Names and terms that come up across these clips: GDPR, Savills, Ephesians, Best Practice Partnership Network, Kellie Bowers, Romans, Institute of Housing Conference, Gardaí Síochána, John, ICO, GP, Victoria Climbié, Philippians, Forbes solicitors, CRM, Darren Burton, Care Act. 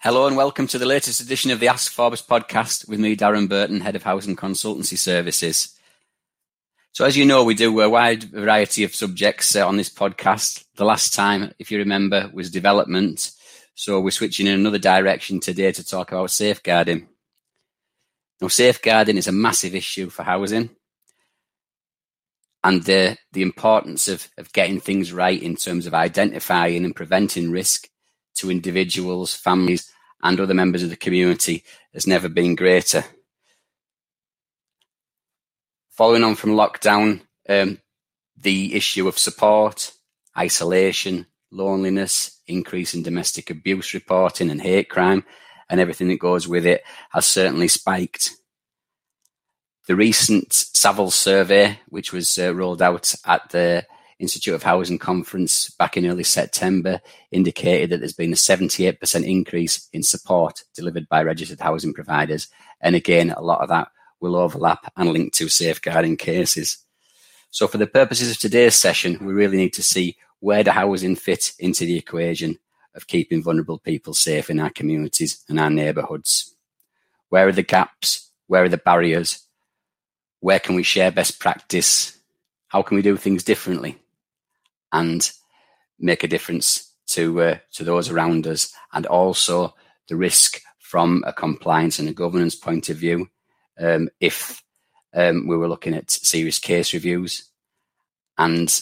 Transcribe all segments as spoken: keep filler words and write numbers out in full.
Hello and welcome to the latest edition of the Ask Forbes podcast with me, Darren Burton, Head of Housing Consultancy Services. So as you know, we do a wide variety of subjects uh, on this podcast. The last time, if you remember, was development. So we're switching in another direction today to talk about safeguarding. Now, safeguarding is a massive issue for housing and uh, the importance of, of getting things right in terms of identifying and preventing risk to individuals, families, and other members of the community has never been greater. Following on from lockdown, um, the issue of support, isolation, loneliness, increase in domestic abuse reporting and hate crime, and everything that goes with it has certainly spiked. The recent Savills survey, which was uh, rolled out at the Institute of Housing Conference back in early September, indicated that there's been a seventy-eight percent increase in support delivered by registered housing providers. And again, a lot of that will overlap and link to safeguarding cases. So for the purposes of today's session, we really need to see where the housing fit into the equation of keeping vulnerable people safe in our communities and our neighbourhoods. Where are the gaps? Where are the barriers? Where can we share best practice? How can we do things differently and make a difference to uh, to those around us, and also the risk from a compliance and a governance point of view um, if um, we were looking at serious case reviews, and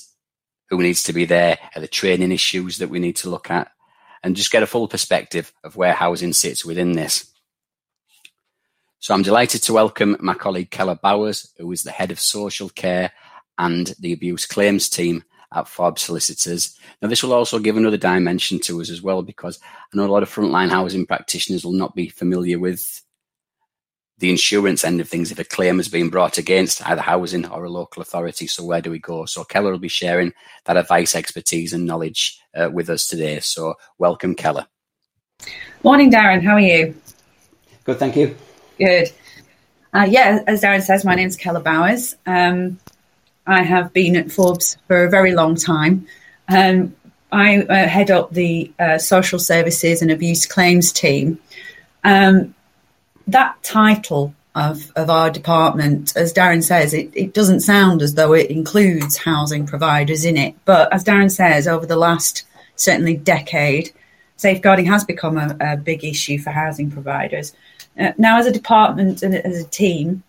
who needs to be there, are the training issues that we need to look at, and just get a full perspective of where housing sits within this. So I'm delighted to welcome my colleague Kellie Bowers, who is the Head of Social Care and the Abuse Claims Team at Forbes Solicitors. Now, this will also give another dimension to us as well, because I know a lot of frontline housing practitioners will not be familiar with the insurance end of things if a claim has been brought against either housing or a local authority. So where do we go? So Kellie will be sharing that advice, expertise and knowledge uh, with us today. So welcome, Kellie. Morning, Darren. How are you? Good, thank you. Good. Uh, yeah, as Darren says, my name's Kellie Bowers. Um, I have been at Forbes for a very long time. Um, I uh, head up the uh, Social Services and Abuse Claims Team. Um, that title of, of our department, as Darren says, it, it doesn't sound as though it includes housing providers in it. But as Darren says, over the last, certainly, decade, safeguarding has become a, a big issue for housing providers. Uh, now, as a department and as a team,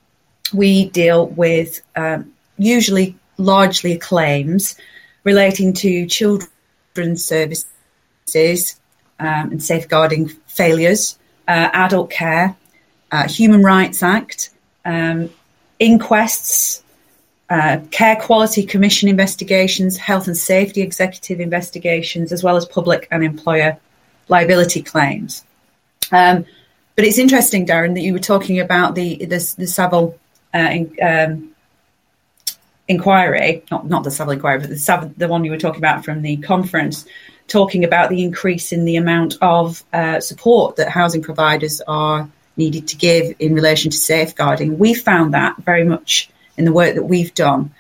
we deal with Um, usually largely claims relating to children's services um, and safeguarding failures, uh, adult care, uh, Human Rights Act, um, inquests, uh, Care Quality Commission investigations, health and safety executive investigations, as well as public and employer liability claims. Um, but it's interesting, Darren, that you were talking about the, the, the Saville uh, in, um inquiry, not not the Saville inquiry, but the Saville, the one you were talking about from the conference, talking about the increase in the amount of uh, support that housing providers are needed to give in relation to safeguarding. We found that very much in the work that we've done,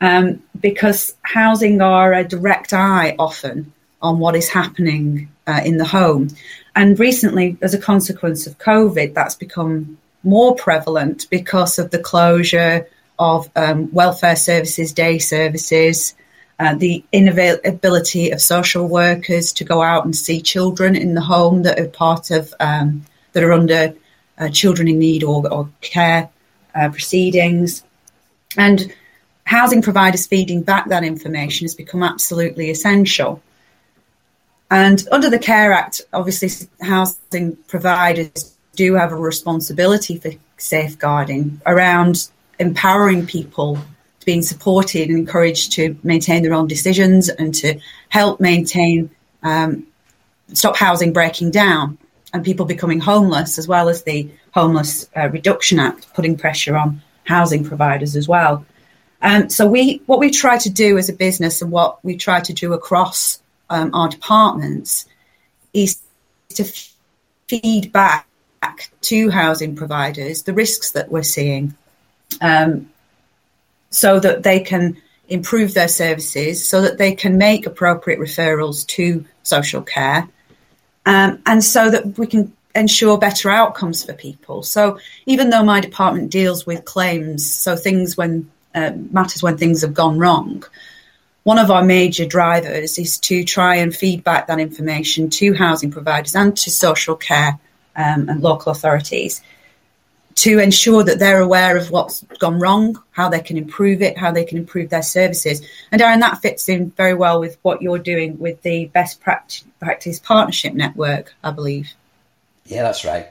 um, because housing are a direct eye often on what is happening uh, in the home. And recently, as a consequence of COVID, that's become more prevalent because of the closure of um, welfare services, day services, uh, the inability of social workers to go out and see children in the home that are part of, um, that are under uh, children in need or, or care uh, proceedings. And housing providers feeding back that information has become absolutely essential. And under the Care Act, obviously, housing providers do have a responsibility for safeguarding around empowering people to being supported and encouraged to maintain their own decisions and to help maintain, um, stop housing breaking down and people becoming homeless, as well as the Homeless uh, Reduction Act, putting pressure on housing providers as well. Um, so we, what we try to do as a business and what we try to do across um, our departments is to f- feed back to housing providers the risks that we're seeing, Um, so that they can improve their services, so that they can make appropriate referrals to social care, um, and so that we can ensure better outcomes for people. So even though my department deals with claims, so things when uh, matters when things have gone wrong, one of our major drivers is to try and feed back that information to housing providers and to social care um, and local authorities to ensure that they're aware of what's gone wrong, how they can improve it, how they can improve their services. And Darren, that fits in very well with what you're doing with the Best Practice Partnership Network, I believe. Yeah, that's right.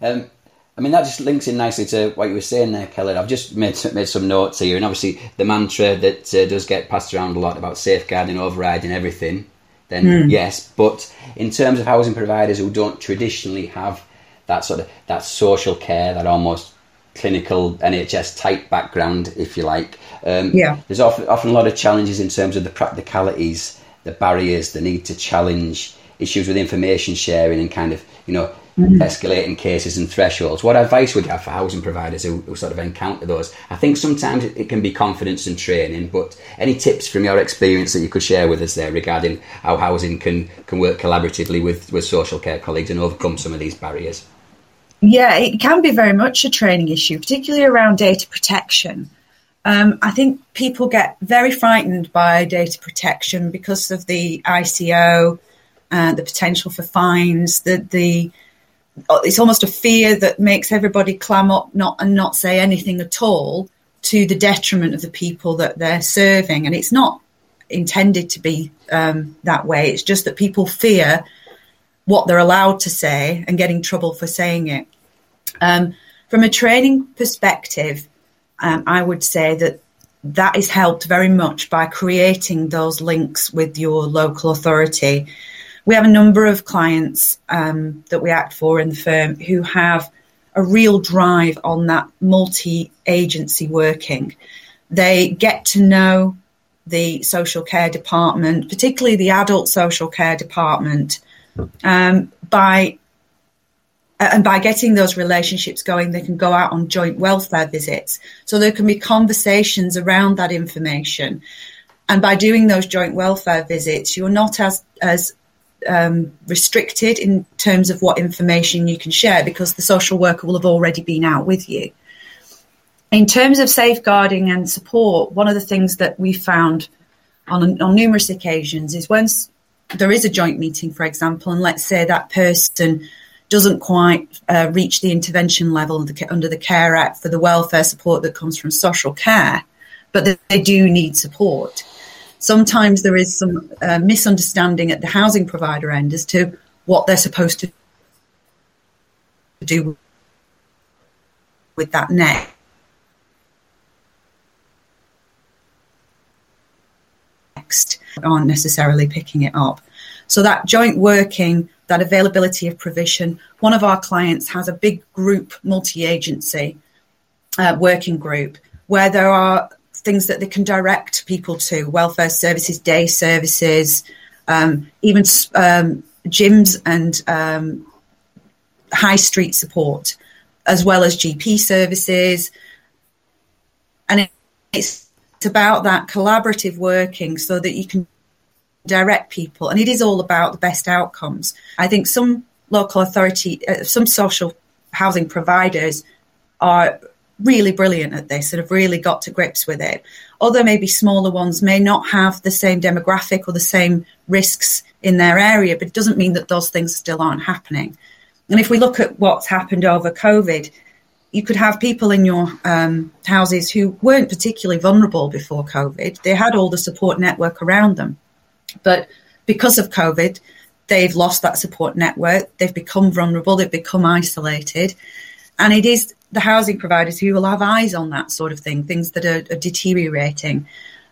Um, I mean, that just links in nicely to what you were saying there, Kellie. I've just made made some notes here, and obviously the mantra that uh, does get passed around a lot about safeguarding, overriding everything, then mm. yes, but in terms of housing providers who don't traditionally have that sort of that social care, that almost clinical N H S-type background, if you like, um, yeah. there's often, often a lot of challenges in terms of the practicalities, the barriers, the need to challenge issues with information sharing and kind of, you know, Mm-hmm. escalating cases and thresholds. What advice would you have for housing providers who, who sort of encounter those? I think sometimes it, it can be confidence and training, but any tips from your experience that you could share with us there regarding how housing can, can work collaboratively with, with social care colleagues and overcome some of these barriers? Yeah, it can be very much a training issue, particularly around data protection. Um, I think people get very frightened by data protection because of the I C O, uh, the potential for fines, the the it's almost a fear that makes everybody clam up not and not say anything at all, to the detriment of the people that they're serving. And it's not intended to be um, that way. It's just that people fear what they're allowed to say and getting trouble for saying it. Um, from a training perspective, um, I would say that that is helped very much by creating those links with your local authority. We have a number of clients um, that we act for in the firm who have a real drive on that multi-agency working. They get to know the social care department, particularly the adult social care department, um, by and by getting those relationships going, they can go out on joint welfare visits. So there can be conversations around that information. And by doing those joint welfare visits, you're not as as Um, restricted in terms of what information you can share, because the social worker will have already been out with you. In terms of safeguarding and support, one of the things that we found on, on numerous occasions is when there is a joint meeting, for example, and let's say that person doesn't quite uh, reach the intervention level under the Care Act for the welfare support that comes from social care, but they, they do need support. Sometimes there is some uh, misunderstanding at the housing provider end as to what they're supposed to do with that next. Aren't necessarily picking it up. So that joint working, that availability of provision, one of our clients has a big group, multi-agency uh, working group where there are things that they can direct people to, welfare services, day services, um, even um, gyms and um, high street support, as well as G P services. And it's about that collaborative working so that you can direct people. And it is all about the best outcomes. I think some local authority, uh, some social housing providers are really brilliant at this and have really got to grips with it. Although maybe smaller ones may not have the same demographic or the same risks in their area, but it doesn't mean that those things still aren't happening. And if we look at what's happened over COVID, you could have people in your um, houses who weren't particularly vulnerable before COVID. They had all the support network around them. But because of COVID, they've lost that support network. They've become vulnerable. They've become isolated. And it is the housing providers who will have eyes on that sort of thing, things that are, are deteriorating.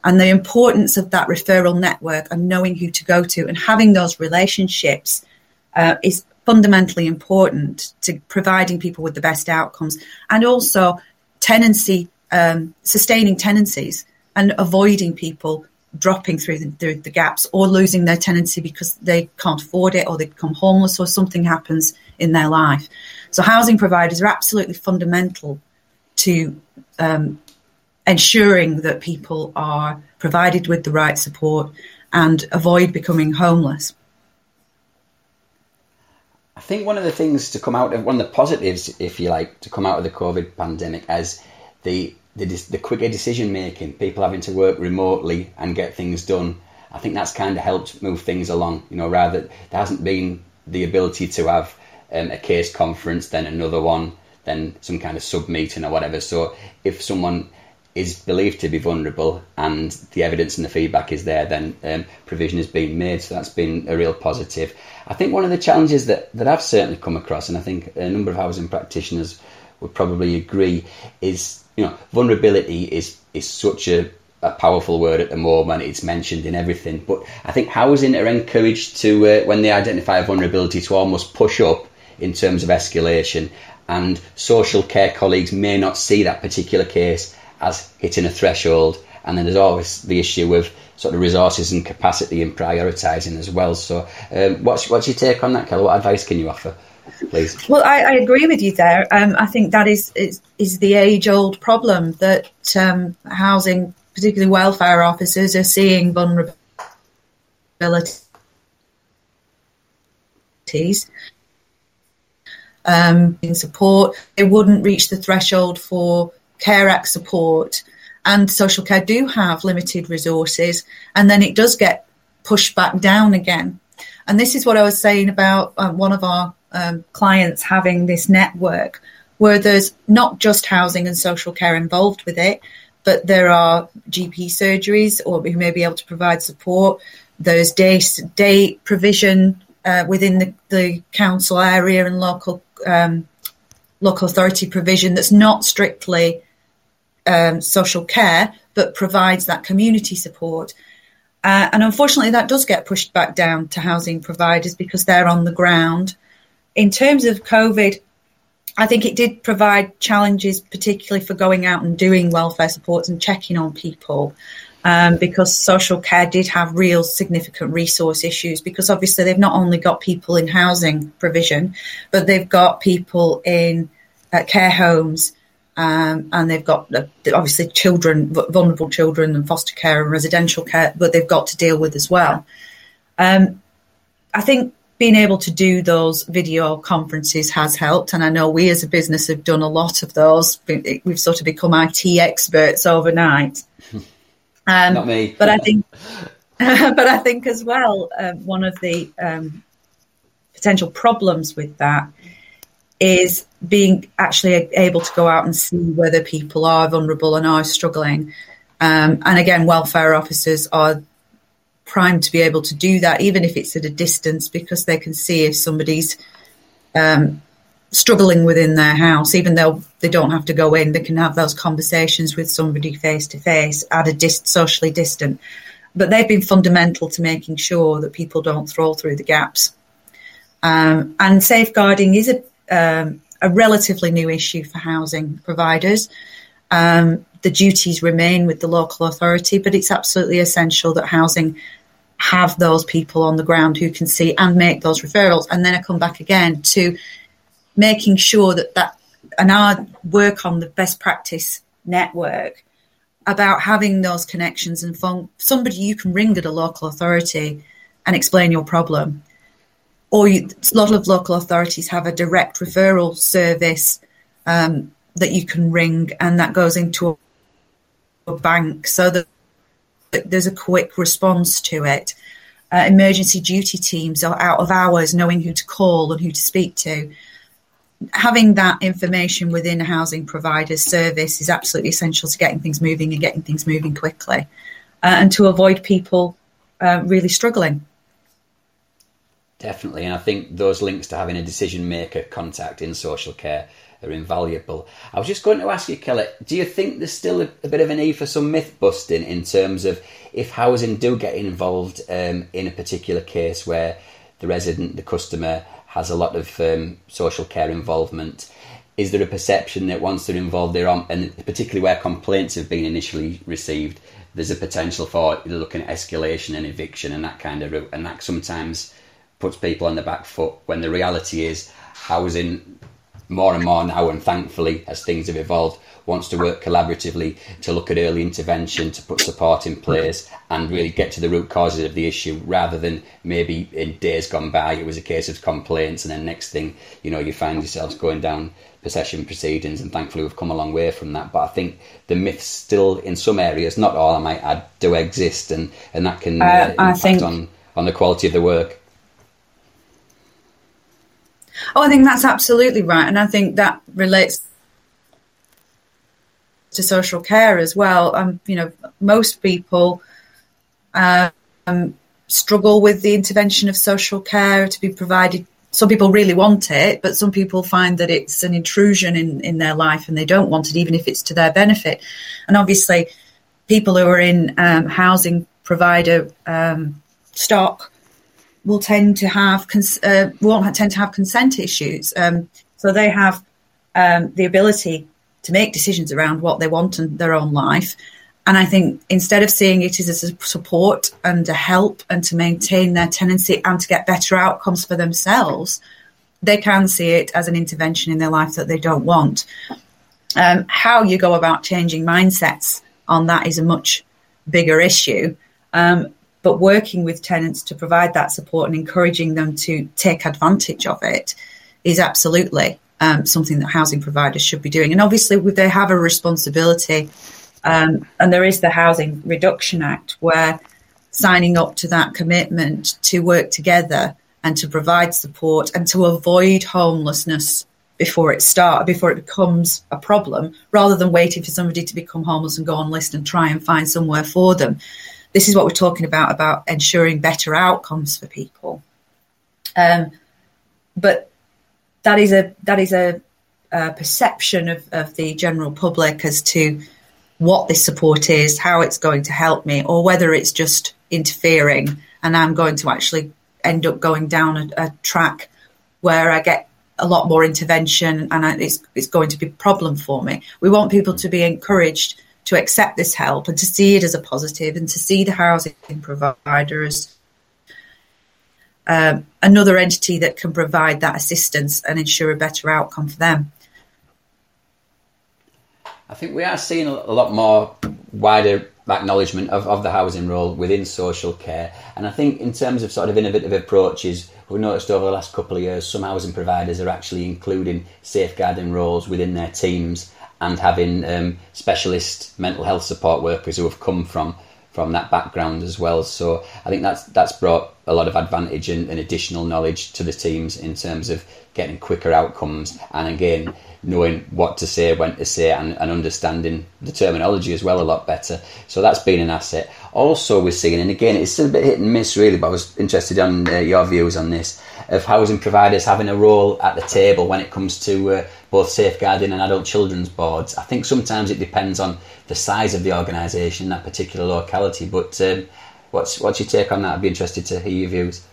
And the importance of that referral network and knowing who to go to and having those relationships uh, is fundamentally important to providing people with the best outcomes, and also tenancy, um, sustaining tenancies and avoiding people dropping through the, through the gaps or losing their tenancy because they can't afford it or they become homeless or something happens in their life. So housing providers are absolutely fundamental to um, ensuring that people are provided with the right support and avoid becoming homeless. think one of the things to come out of, one of the positives, if you like, to come out of the COVID pandemic as the the, the quicker decision making, people having to work remotely and get things done. I think that's kind of helped move things along. You know, rather there hasn't been the ability to have um, a case conference, then another one, then some kind of sub meeting or whatever. So if someone is believed to be vulnerable and the evidence and the feedback is there, then um, provision is being made. So that's been a real positive. I think one of the challenges that, that I've certainly come across, and I think a number of housing practitioners would probably agree, is, you know, vulnerability is, is such a, a powerful word at the moment. It's mentioned in everything. But I think housing are encouraged to, uh, when they identify a vulnerability, to almost push up in terms of escalation. And social care colleagues may not see that particular case as hitting a threshold, and then there's always the issue with sort of resources and capacity and prioritising as well. So um, what's what's your take on that, Kellie? What advice can you offer, please? Well, I, I agree with you there. Um, I think that is, is is the age-old problem that um, housing, particularly welfare officers, are seeing vulnerabilities. Um, in support, they wouldn't reach the threshold for Care Act support, and social care do have limited resources, and then it does get pushed back down again. And this is what I was saying about um, one of our um, clients having this network where there's not just housing and social care involved with it, but there are G P surgeries or who may be able to provide support. There's day, day provision uh, within the, the council area and local um, local authority provision that's not strictly Um, social care, but provides that community support. Uh, and unfortunately, that does get pushed back down to housing providers because they're on the ground. In terms of COVID, I think it did provide challenges, particularly for going out and doing welfare supports and checking on people, um, because social care did have real significant resource issues, because obviously they've not only got people in housing provision, but they've got people in uh, care homes, Um, and they've got uh, obviously children, vulnerable children and foster care and residential care that they've got to deal with as well. Um, I think being able to do those video conferences has helped. And I know we as a business have done a lot of those. We've sort of become I T experts overnight. Um, Not me. But I think, but I think as well, uh, one of the um, potential problems with that is being actually able to go out and see whether people are vulnerable and are struggling. Um, and again, welfare officers are primed to be able to do that, even if it's at a distance, because they can see if somebody's um, struggling within their house. Even though they don't have to go in, they can have those conversations with somebody face-to-face at a dis- socially distant. But they've been fundamental to making sure that people don't fall through the gaps. Um, and safeguarding is a Um, a relatively new issue for housing providers. Um, the duties remain with the local authority, but it's absolutely essential that housing have those people on the ground who can see and make those referrals. And then I come back again to making sure that that, and our work on the best practice network about having those connections and phone, somebody you can ring at a local authority and explain your problem. Or you, a lot of local authorities have a direct referral service um, that you can ring, and that goes into a, a bank so that there's a quick response to it. Uh, emergency duty teams are out of hours, knowing who to call and who to speak to. Having that information within a housing provider's service is absolutely essential to getting things moving and getting things moving quickly, uh, and to avoid people uh, really struggling. Definitely, and I think those links to having a decision-maker contact in social care are invaluable. I was just going to ask you, Kellie, do you think there's still a, a bit of a need for some myth-busting in terms of if housing do get involved um, in a particular case where the resident, the customer, has a lot of um, social care involvement? Is there a perception that once they're involved, they're on, and particularly where complaints have been initially received, there's a potential for looking at escalation and eviction and that kind of route, and that sometimes puts people on the back foot when the reality is housing more and more now, and thankfully, as things have evolved, wants to work collaboratively to look at early intervention, to put support in place and really get to the root causes of the issue, rather than maybe in days gone by, it was a case of complaints and then next thing, you know, you find yourselves going down possession proceedings, and thankfully we've come a long way from that. But I think the myths still in some areas, not all I might add, do exist, and, and that can uh, uh, impact think... on, on the quality of the work. Oh, I think that's absolutely right. And I think that relates to social care as well. Um, you know, most people um, struggle with the intervention of social care to be provided. Some people really want it, but some people find that it's an intrusion in, in their life and they don't want it, even if it's to their benefit. And obviously, people who are in um, housing provider um, stock will tend to have cons- uh, won't tend to have consent issues, um, so they have um, the ability to make decisions around what they want in their own life. And I think instead of seeing it as a support and a help and to maintain their tenancy and to get better outcomes for themselves, they can see it as an intervention in their life that they don't want. Um, how you go about changing mindsets on that is a much bigger issue. Um, but working with tenants to provide that support and encouraging them to take advantage of it is absolutely um, something that housing providers should be doing. And obviously they have a responsibility, um, and there is the Housing Reduction Act, where signing up to that commitment to work together and to provide support and to avoid homelessness before it start, before it becomes a problem, rather than waiting for somebody to become homeless and go on list and try and find somewhere for them. This is what we're talking about, about ensuring better outcomes for people. Um, but that is a that is a, a perception of, of the general public as to what this support is, how it's going to help me, or whether it's just interfering and I'm going to actually end up going down a, a track where I get a lot more intervention and I, it's, it's going to be a problem for me. We want people to be encouraged to accept this help and to see it as a positive, and to see the housing provider as um, another entity that can provide that assistance and ensure a better outcome for them. I think we are seeing a lot more wider acknowledgement of, of the housing role within social care. And I think in terms of sort of innovative approaches, we've noticed over the last couple of years, some housing providers are actually including safeguarding roles within their teams, and having um, specialist mental health support workers who have come from from that background as well. So I think that's that's brought a lot of advantage and, and additional knowledge to the teams in terms of getting quicker outcomes, and again, knowing what to say, when to say, and, and understanding the terminology as well a lot better. So that's been an asset. Also we're seeing, and again, it's still a bit hit and miss really, but I was interested in uh, your views on this, of housing providers having a role at the table when it comes to uh, both safeguarding and adult children's boards. I think sometimes it depends on the size of the organisation, that particular locality, but um, what's, what's your take on that? I'd be interested to hear your views.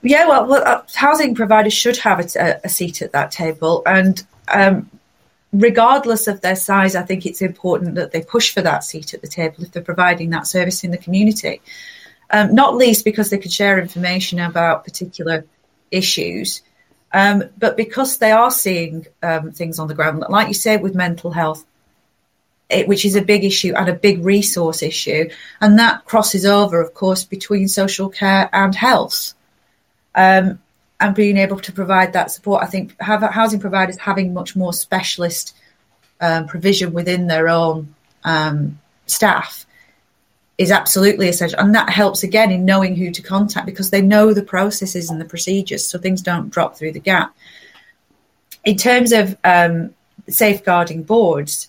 Yeah, well, well, housing providers should have a, a seat at that table, and um, regardless of their size, I think it's important that they push for that seat at the table if they're providing that service in the community, um, not least because they can share information about particular issues, um, but because they are seeing um, things on the ground, like you say, with mental health, it, which is a big issue and a big resource issue, and that crosses over, of course, between social care and health. Um, and being able to provide that support, I think have, housing providers having much more specialist um, provision within their own um, staff is absolutely essential. And that helps, again, in knowing who to contact, because they know the processes and the procedures, so things don't drop through the gap. In terms of um, safeguarding boards,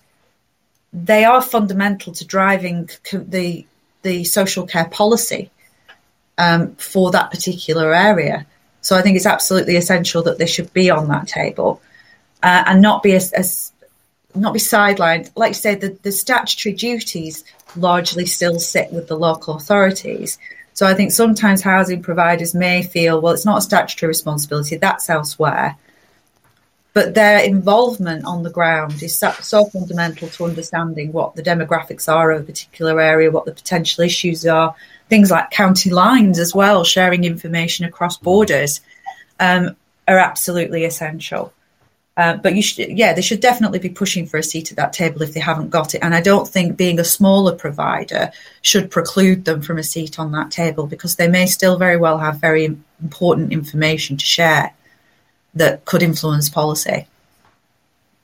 they are fundamental to driving co- the the social care policy Um, for that particular area. So I think it's absolutely essential that they should be on that table uh, and not be as, as not be sidelined. Like you said, the, the statutory duties largely still sit with the local authorities. So I think sometimes housing providers may feel, well, it's not a statutory responsibility, that's elsewhere. But their involvement on the ground is so, so fundamental to understanding what the demographics are of a particular area, what the potential issues are, things like county lines as well, sharing information across borders. Um, are absolutely essential. Uh, but you should, yeah, they should definitely be pushing for a seat at that table if they haven't got it. And I don't think being a smaller provider should preclude them from a seat on that table, because they may still very well have very important information to share that could influence policy.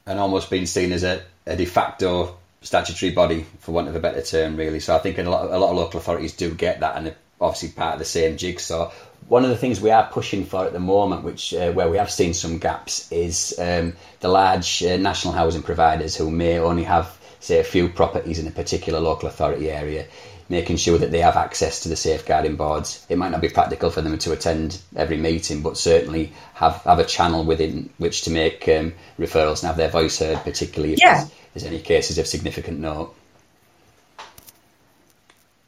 And almost being seen as a, a de facto statutory body, for want of a better term, really. So I think a lot, a lot of local authorities do get that, and they're obviously part of the same jigsaw. One of the things we are pushing for at the moment, which uh, where we have seen some gaps, is um, the large uh, national housing providers who may only have, say, a few properties in a particular local authority area, making sure that they have access to the safeguarding boards. It might not be practical for them to attend every meeting, but certainly have, have a channel within which to make um, referrals and have their voice heard, particularly if yeah. there's, there's any cases of significant note.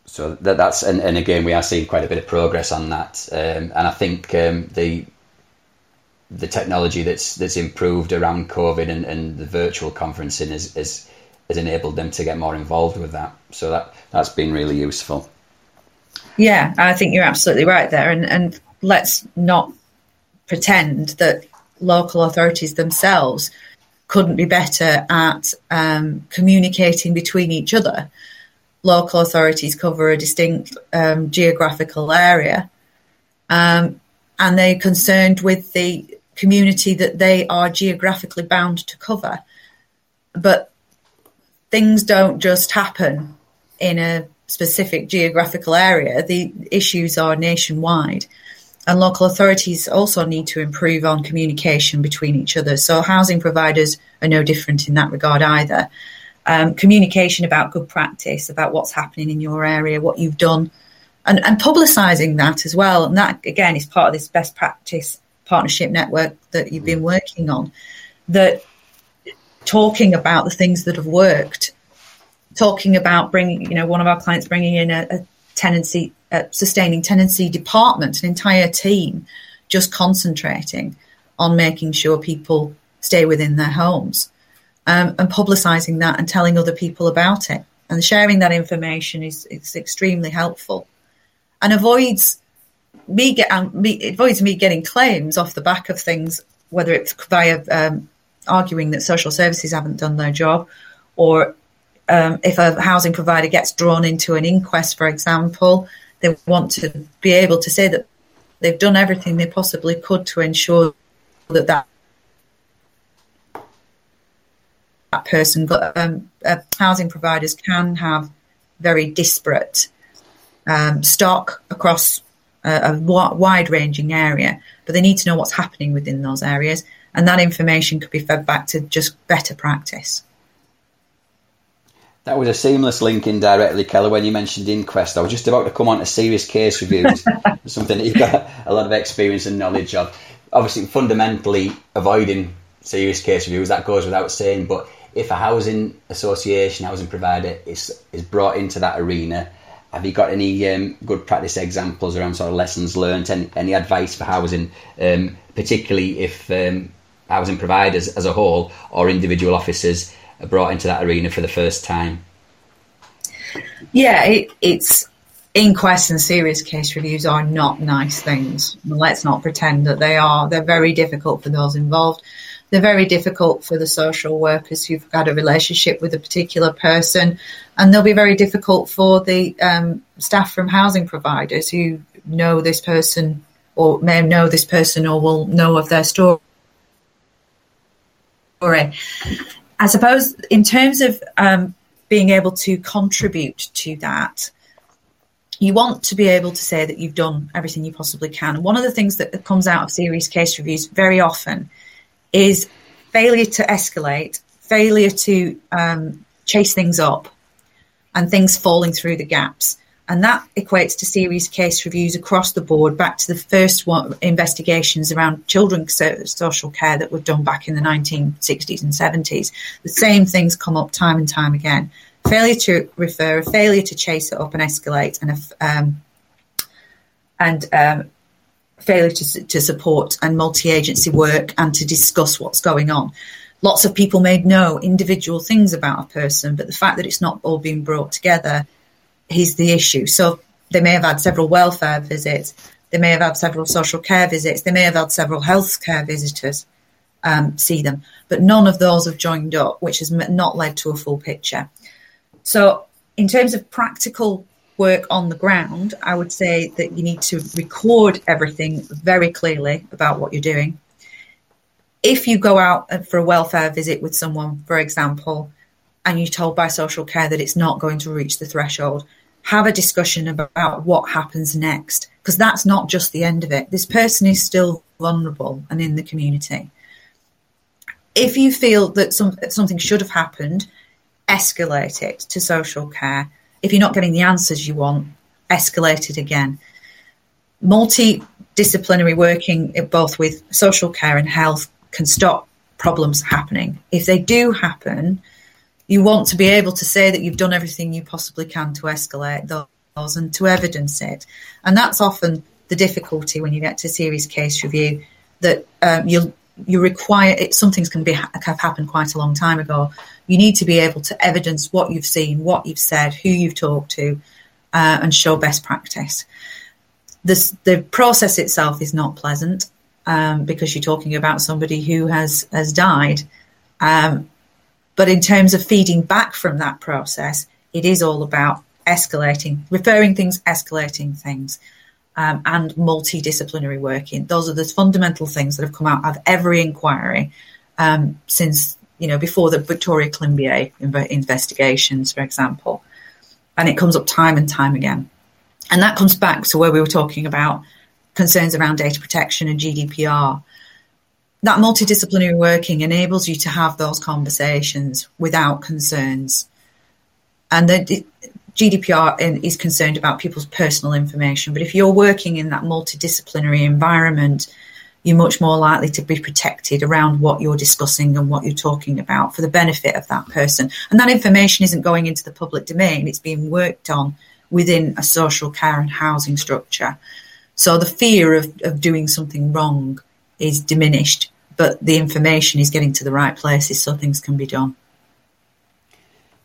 So that, that's and, and again, we are seeing quite a bit of progress on that, um, and I think um, the the technology that's that's improved around COVID and, and the virtual conferencing has, has has enabled them to get more involved with that. So that that's been really useful. Yeah, I think you're absolutely right there, and and let's not pretend that local authorities themselves couldn't be better at um, communicating between each other. Local authorities cover a distinct um, geographical area, um, and they're concerned with the community that they are geographically bound to cover. But things don't just happen in a specific geographical area. The issues are nationwide, and local authorities also need to improve on communication between each other. So housing providers are no different in that regard either. Um, communication about good practice, about what's happening in your area, what you've done, and, and publicising that as well. And that, again, is part of this best practice partnership network that you've been working on, that talking about the things that have worked, talking about bringing, you know, one of our clients bringing in a, a tenancy, a sustaining tenancy department, an entire team, just concentrating on making sure people stay within their homes. Um, and publicising that and telling other people about it and sharing that information is, is extremely helpful, and avoids me get um, me, avoids me getting claims off the back of things, whether it's via um, arguing that social services haven't done their job, or um, if a housing provider gets drawn into an inquest, for example, they want to be able to say that they've done everything they possibly could to ensure that that that person got, um, uh, housing providers can have very disparate um, stock across a, a wide-ranging area, but they need to know what's happening within those areas, and that information could be fed back to just better practice. That was a seamless link in directly, Kellie, when you mentioned inquest. I was just about to come on to serious case reviews, something that you've got a lot of experience and knowledge of. Obviously, fundamentally avoiding serious case reviews, that goes without saying, but if a housing association, housing provider is is brought into that arena, have you got any um, good practice examples around sort of lessons learned, and any advice for housing, um, particularly if um, housing providers as a whole or individual officers are brought into that arena for the first time? Yeah, it, it's inquests and serious case reviews are not nice things. Let's not pretend that they are. They're very difficult for those involved. They're very difficult for the social workers who've had a relationship with a particular person, and they'll be very difficult for the um, staff from housing providers who know this person or may know this person or will know of their story. I suppose in terms of um, being able to contribute to that, you want to be able to say that you've done everything you possibly can. And one of the things that comes out of serious case reviews very often is failure to escalate, failure to um, chase things up, and things falling through the gaps. And that equates to serious case reviews across the board, back to the first one, investigations around children's social care that were done back in the nineteen sixties and seventies. The same things come up time and time again. Failure to refer, failure to chase it up and escalate, and um, and um, failure to, to support and multi-agency work and to discuss what's going on. Lots of people may know individual things about a person, but the fact that it's not all being brought together is the issue. So they may have had several welfare visits, They may have had several social care visits. They may have had several health care visitors um, see them. But none of those have joined up, which has not led to a full picture. So in terms of practical work on the ground, I would say that you need to record everything very clearly about what you're doing. If you go out for a welfare visit with someone, for example, and you're told by social care that it's not going to reach the threshold, have a discussion about what happens next, because that's not just the end of it. This person is still vulnerable and in the community. If you feel that some, something should have happened, escalate it to social care. If you're not getting the answers you want, escalate it again. Multidisciplinary working both with social care and health can stop problems happening. If they do happen, you want to be able to say that you've done everything you possibly can to escalate those and to evidence it. And that's often the difficulty when you get to serious case review, that um, you'll, you require it. Some things can be have happened quite a long time ago. You need to be able to evidence what you've seen, what you've said, who you've talked to, uh, and show best practice. This, the process itself is not pleasant um, because you're talking about somebody who has, has died. Um, but in terms of feeding back from that process, it is all about escalating, referring things, escalating things. Um, and multidisciplinary working. Those are the fundamental things that have come out of every inquiry um, since, you know, before the Victoria Climbié investigations, for example. And it comes up time and time again. And that comes back to where we were talking about concerns around data protection and G D P R. That multidisciplinary working enables you to have those conversations without concerns. And then it, G D P R is concerned about people's personal information, but if you're working in that multidisciplinary environment, you're much more likely to be protected around what you're discussing and what you're talking about for the benefit of that person. And that information isn't going into the public domain, it's being worked on within a social care and housing structure. So the fear of, of doing something wrong is diminished, but the information is getting to the right places so things can be done.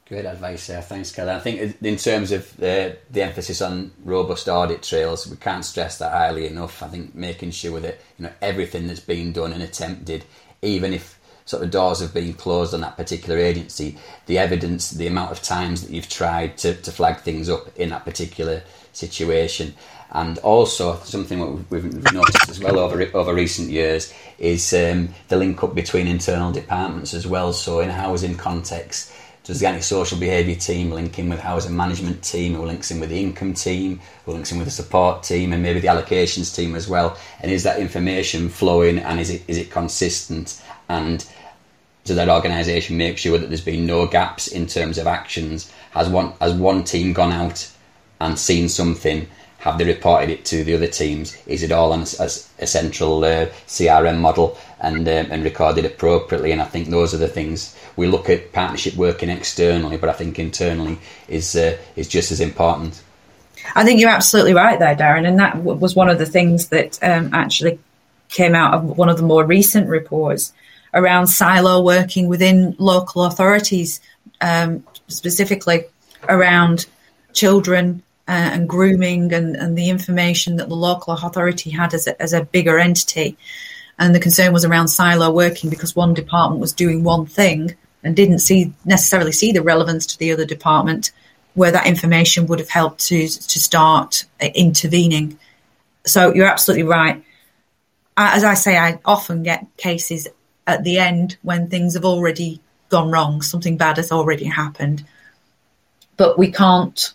Great advice there. Thanks, Kellie. I think in terms of the, the emphasis on robust audit trails, we can't stress that highly enough. I think making sure that, you know, everything that's been done and attempted, even if sort of doors have been closed on that particular agency, the evidence, the amount of times that you've tried to, to flag things up in that particular situation. And also something what we've noticed as well over over recent years is um, the link up between internal departments as well. So in housing context, does the antisocial behaviour team link in with housing management team, who links in with the income team, who links in with the support team, and maybe the allocations team as well? And is that information flowing, and is it is it consistent? And does that organisation make sure that there's been no gaps in terms of actions? Has one has one team gone out and seen something? Have they reported it to the other teams? Is it all on a, a, a central uh, C R M model and um, and recorded appropriately? And I think those are the things we look at partnership working externally, but I think internally is uh, is just as important. I think you're absolutely right there, Darren. And that w- was one of the things that um, actually came out of one of the more recent reports around silo working within local authorities, um, specifically around children Uh, and grooming and, and the information that the local authority had as a, as a bigger entity. And the concern was around silo working because one department was doing one thing and didn't see necessarily see the relevance to the other department where that information would have helped to, to start intervening. So you're absolutely right. As I say, I often get cases at the end when things have already gone wrong, something bad has already happened, but we can't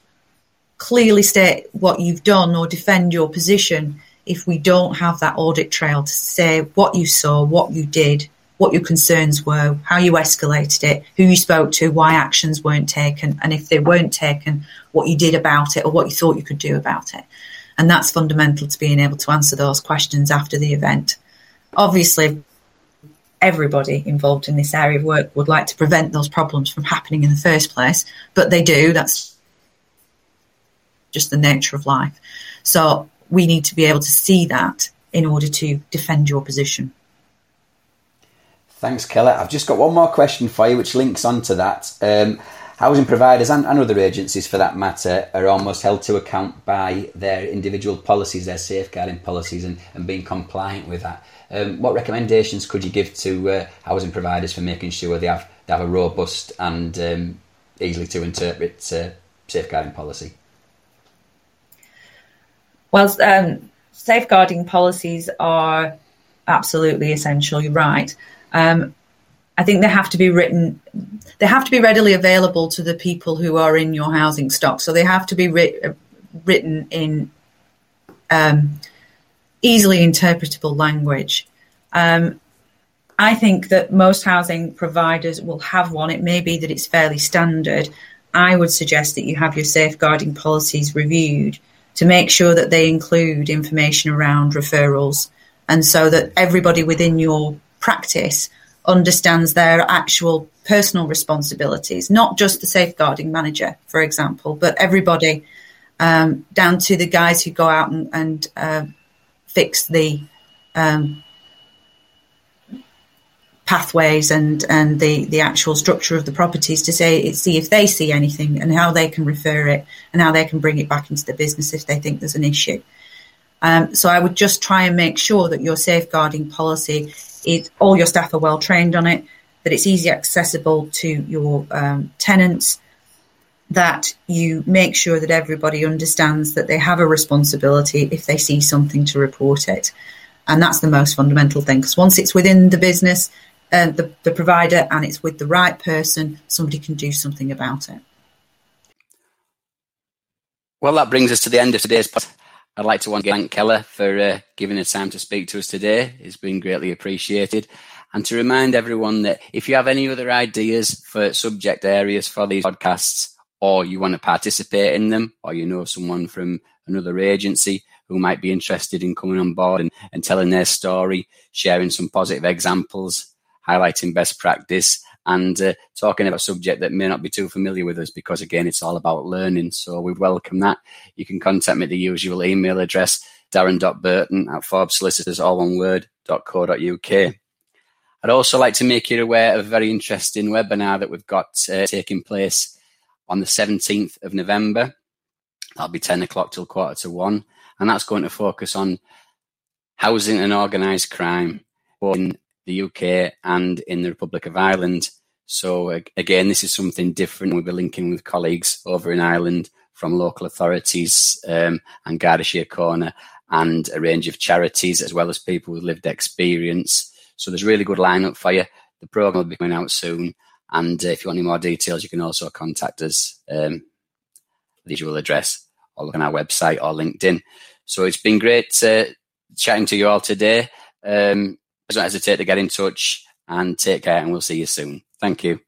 clearly state what you've done or defend your position if we don't have that audit trail to say what you saw, what you did, what your concerns were, how you escalated it, who you spoke to, why actions weren't taken, and if they weren't taken, what you did about it or what you thought you could do about it. And that's fundamental to being able to answer those questions after the event. Obviously, everybody involved in this area of work would like to prevent those problems from happening in the first place, but they do. That's just the nature of life. So we need to be able to see that in order to defend your position. Thanks, Kellie. I've just got one more question for you, which links onto that. Um, housing providers and, and other agencies for that matter are almost held to account by their individual policies, their safeguarding policies, and, and being compliant with that. Um, what recommendations could you give to uh, housing providers for making sure they have they have a robust and um, easily to interpret uh, safeguarding policy? Well, um, safeguarding policies are absolutely essential. You're right. Um, I think they have to be written. They have to be readily available to the people who are in your housing stock. So they have to be ri- written in um, easily interpretable language. Um, I think that most housing providers will have one. It may be that it's fairly standard. I would suggest that you have your safeguarding policies reviewed to make sure that they include information around referrals, and so that everybody within your practice understands their actual personal responsibilities, not just the safeguarding manager, for example, but everybody um, down to the guys who go out and, and uh, fix the um, pathways and, and the, the actual structure of the properties to say, see if they see anything and how they can refer it and how they can bring it back into the business if they think there's an issue. Um, so I would just try and make sure that your safeguarding policy is, all your staff are well trained on it, that it's easily accessible to your um, tenants, that you make sure that everybody understands that they have a responsibility if they see something to report it. And that's the most fundamental thing, because once it's within the business, Uh, the, the provider, and it's with the right person, somebody can do something about it. Well, that brings us to the end of today's podcast. I'd like to once again thank Kellie for uh, giving her time to speak to us today. It's been greatly appreciated. And to remind everyone that if you have any other ideas for subject areas for these podcasts, or you want to participate in them, or you know someone from another agency who might be interested in coming on board and, and telling their story, sharing some positive examples, highlighting best practice, and uh, talking about a subject that may not be too familiar with us, because again, it's all about learning. So we welcome that. You can contact me at the usual email address, darren.burton at Forbes solicitors, all one word, .co.uk. I'd also like to make you aware of a very interesting webinar that we've got uh, taking place on the seventeenth of November. That'll be ten o'clock till quarter to one. And that's going to focus on housing and organised crime, both in the U K and in the Republic of Ireland. So again, this is something different. We'll be linking with colleagues over in Ireland from local authorities um, and Gardaí Síochána and a range of charities, as well as people with lived experience. So there's a really good lineup for you. The programme will be coming out soon. And uh, if you want any more details, you can also contact us um, the usual address, or look on our website or LinkedIn. So it's been great uh, chatting to you all today. Um, don't hesitate to get in touch, and take care, and we'll see you soon. Thank you.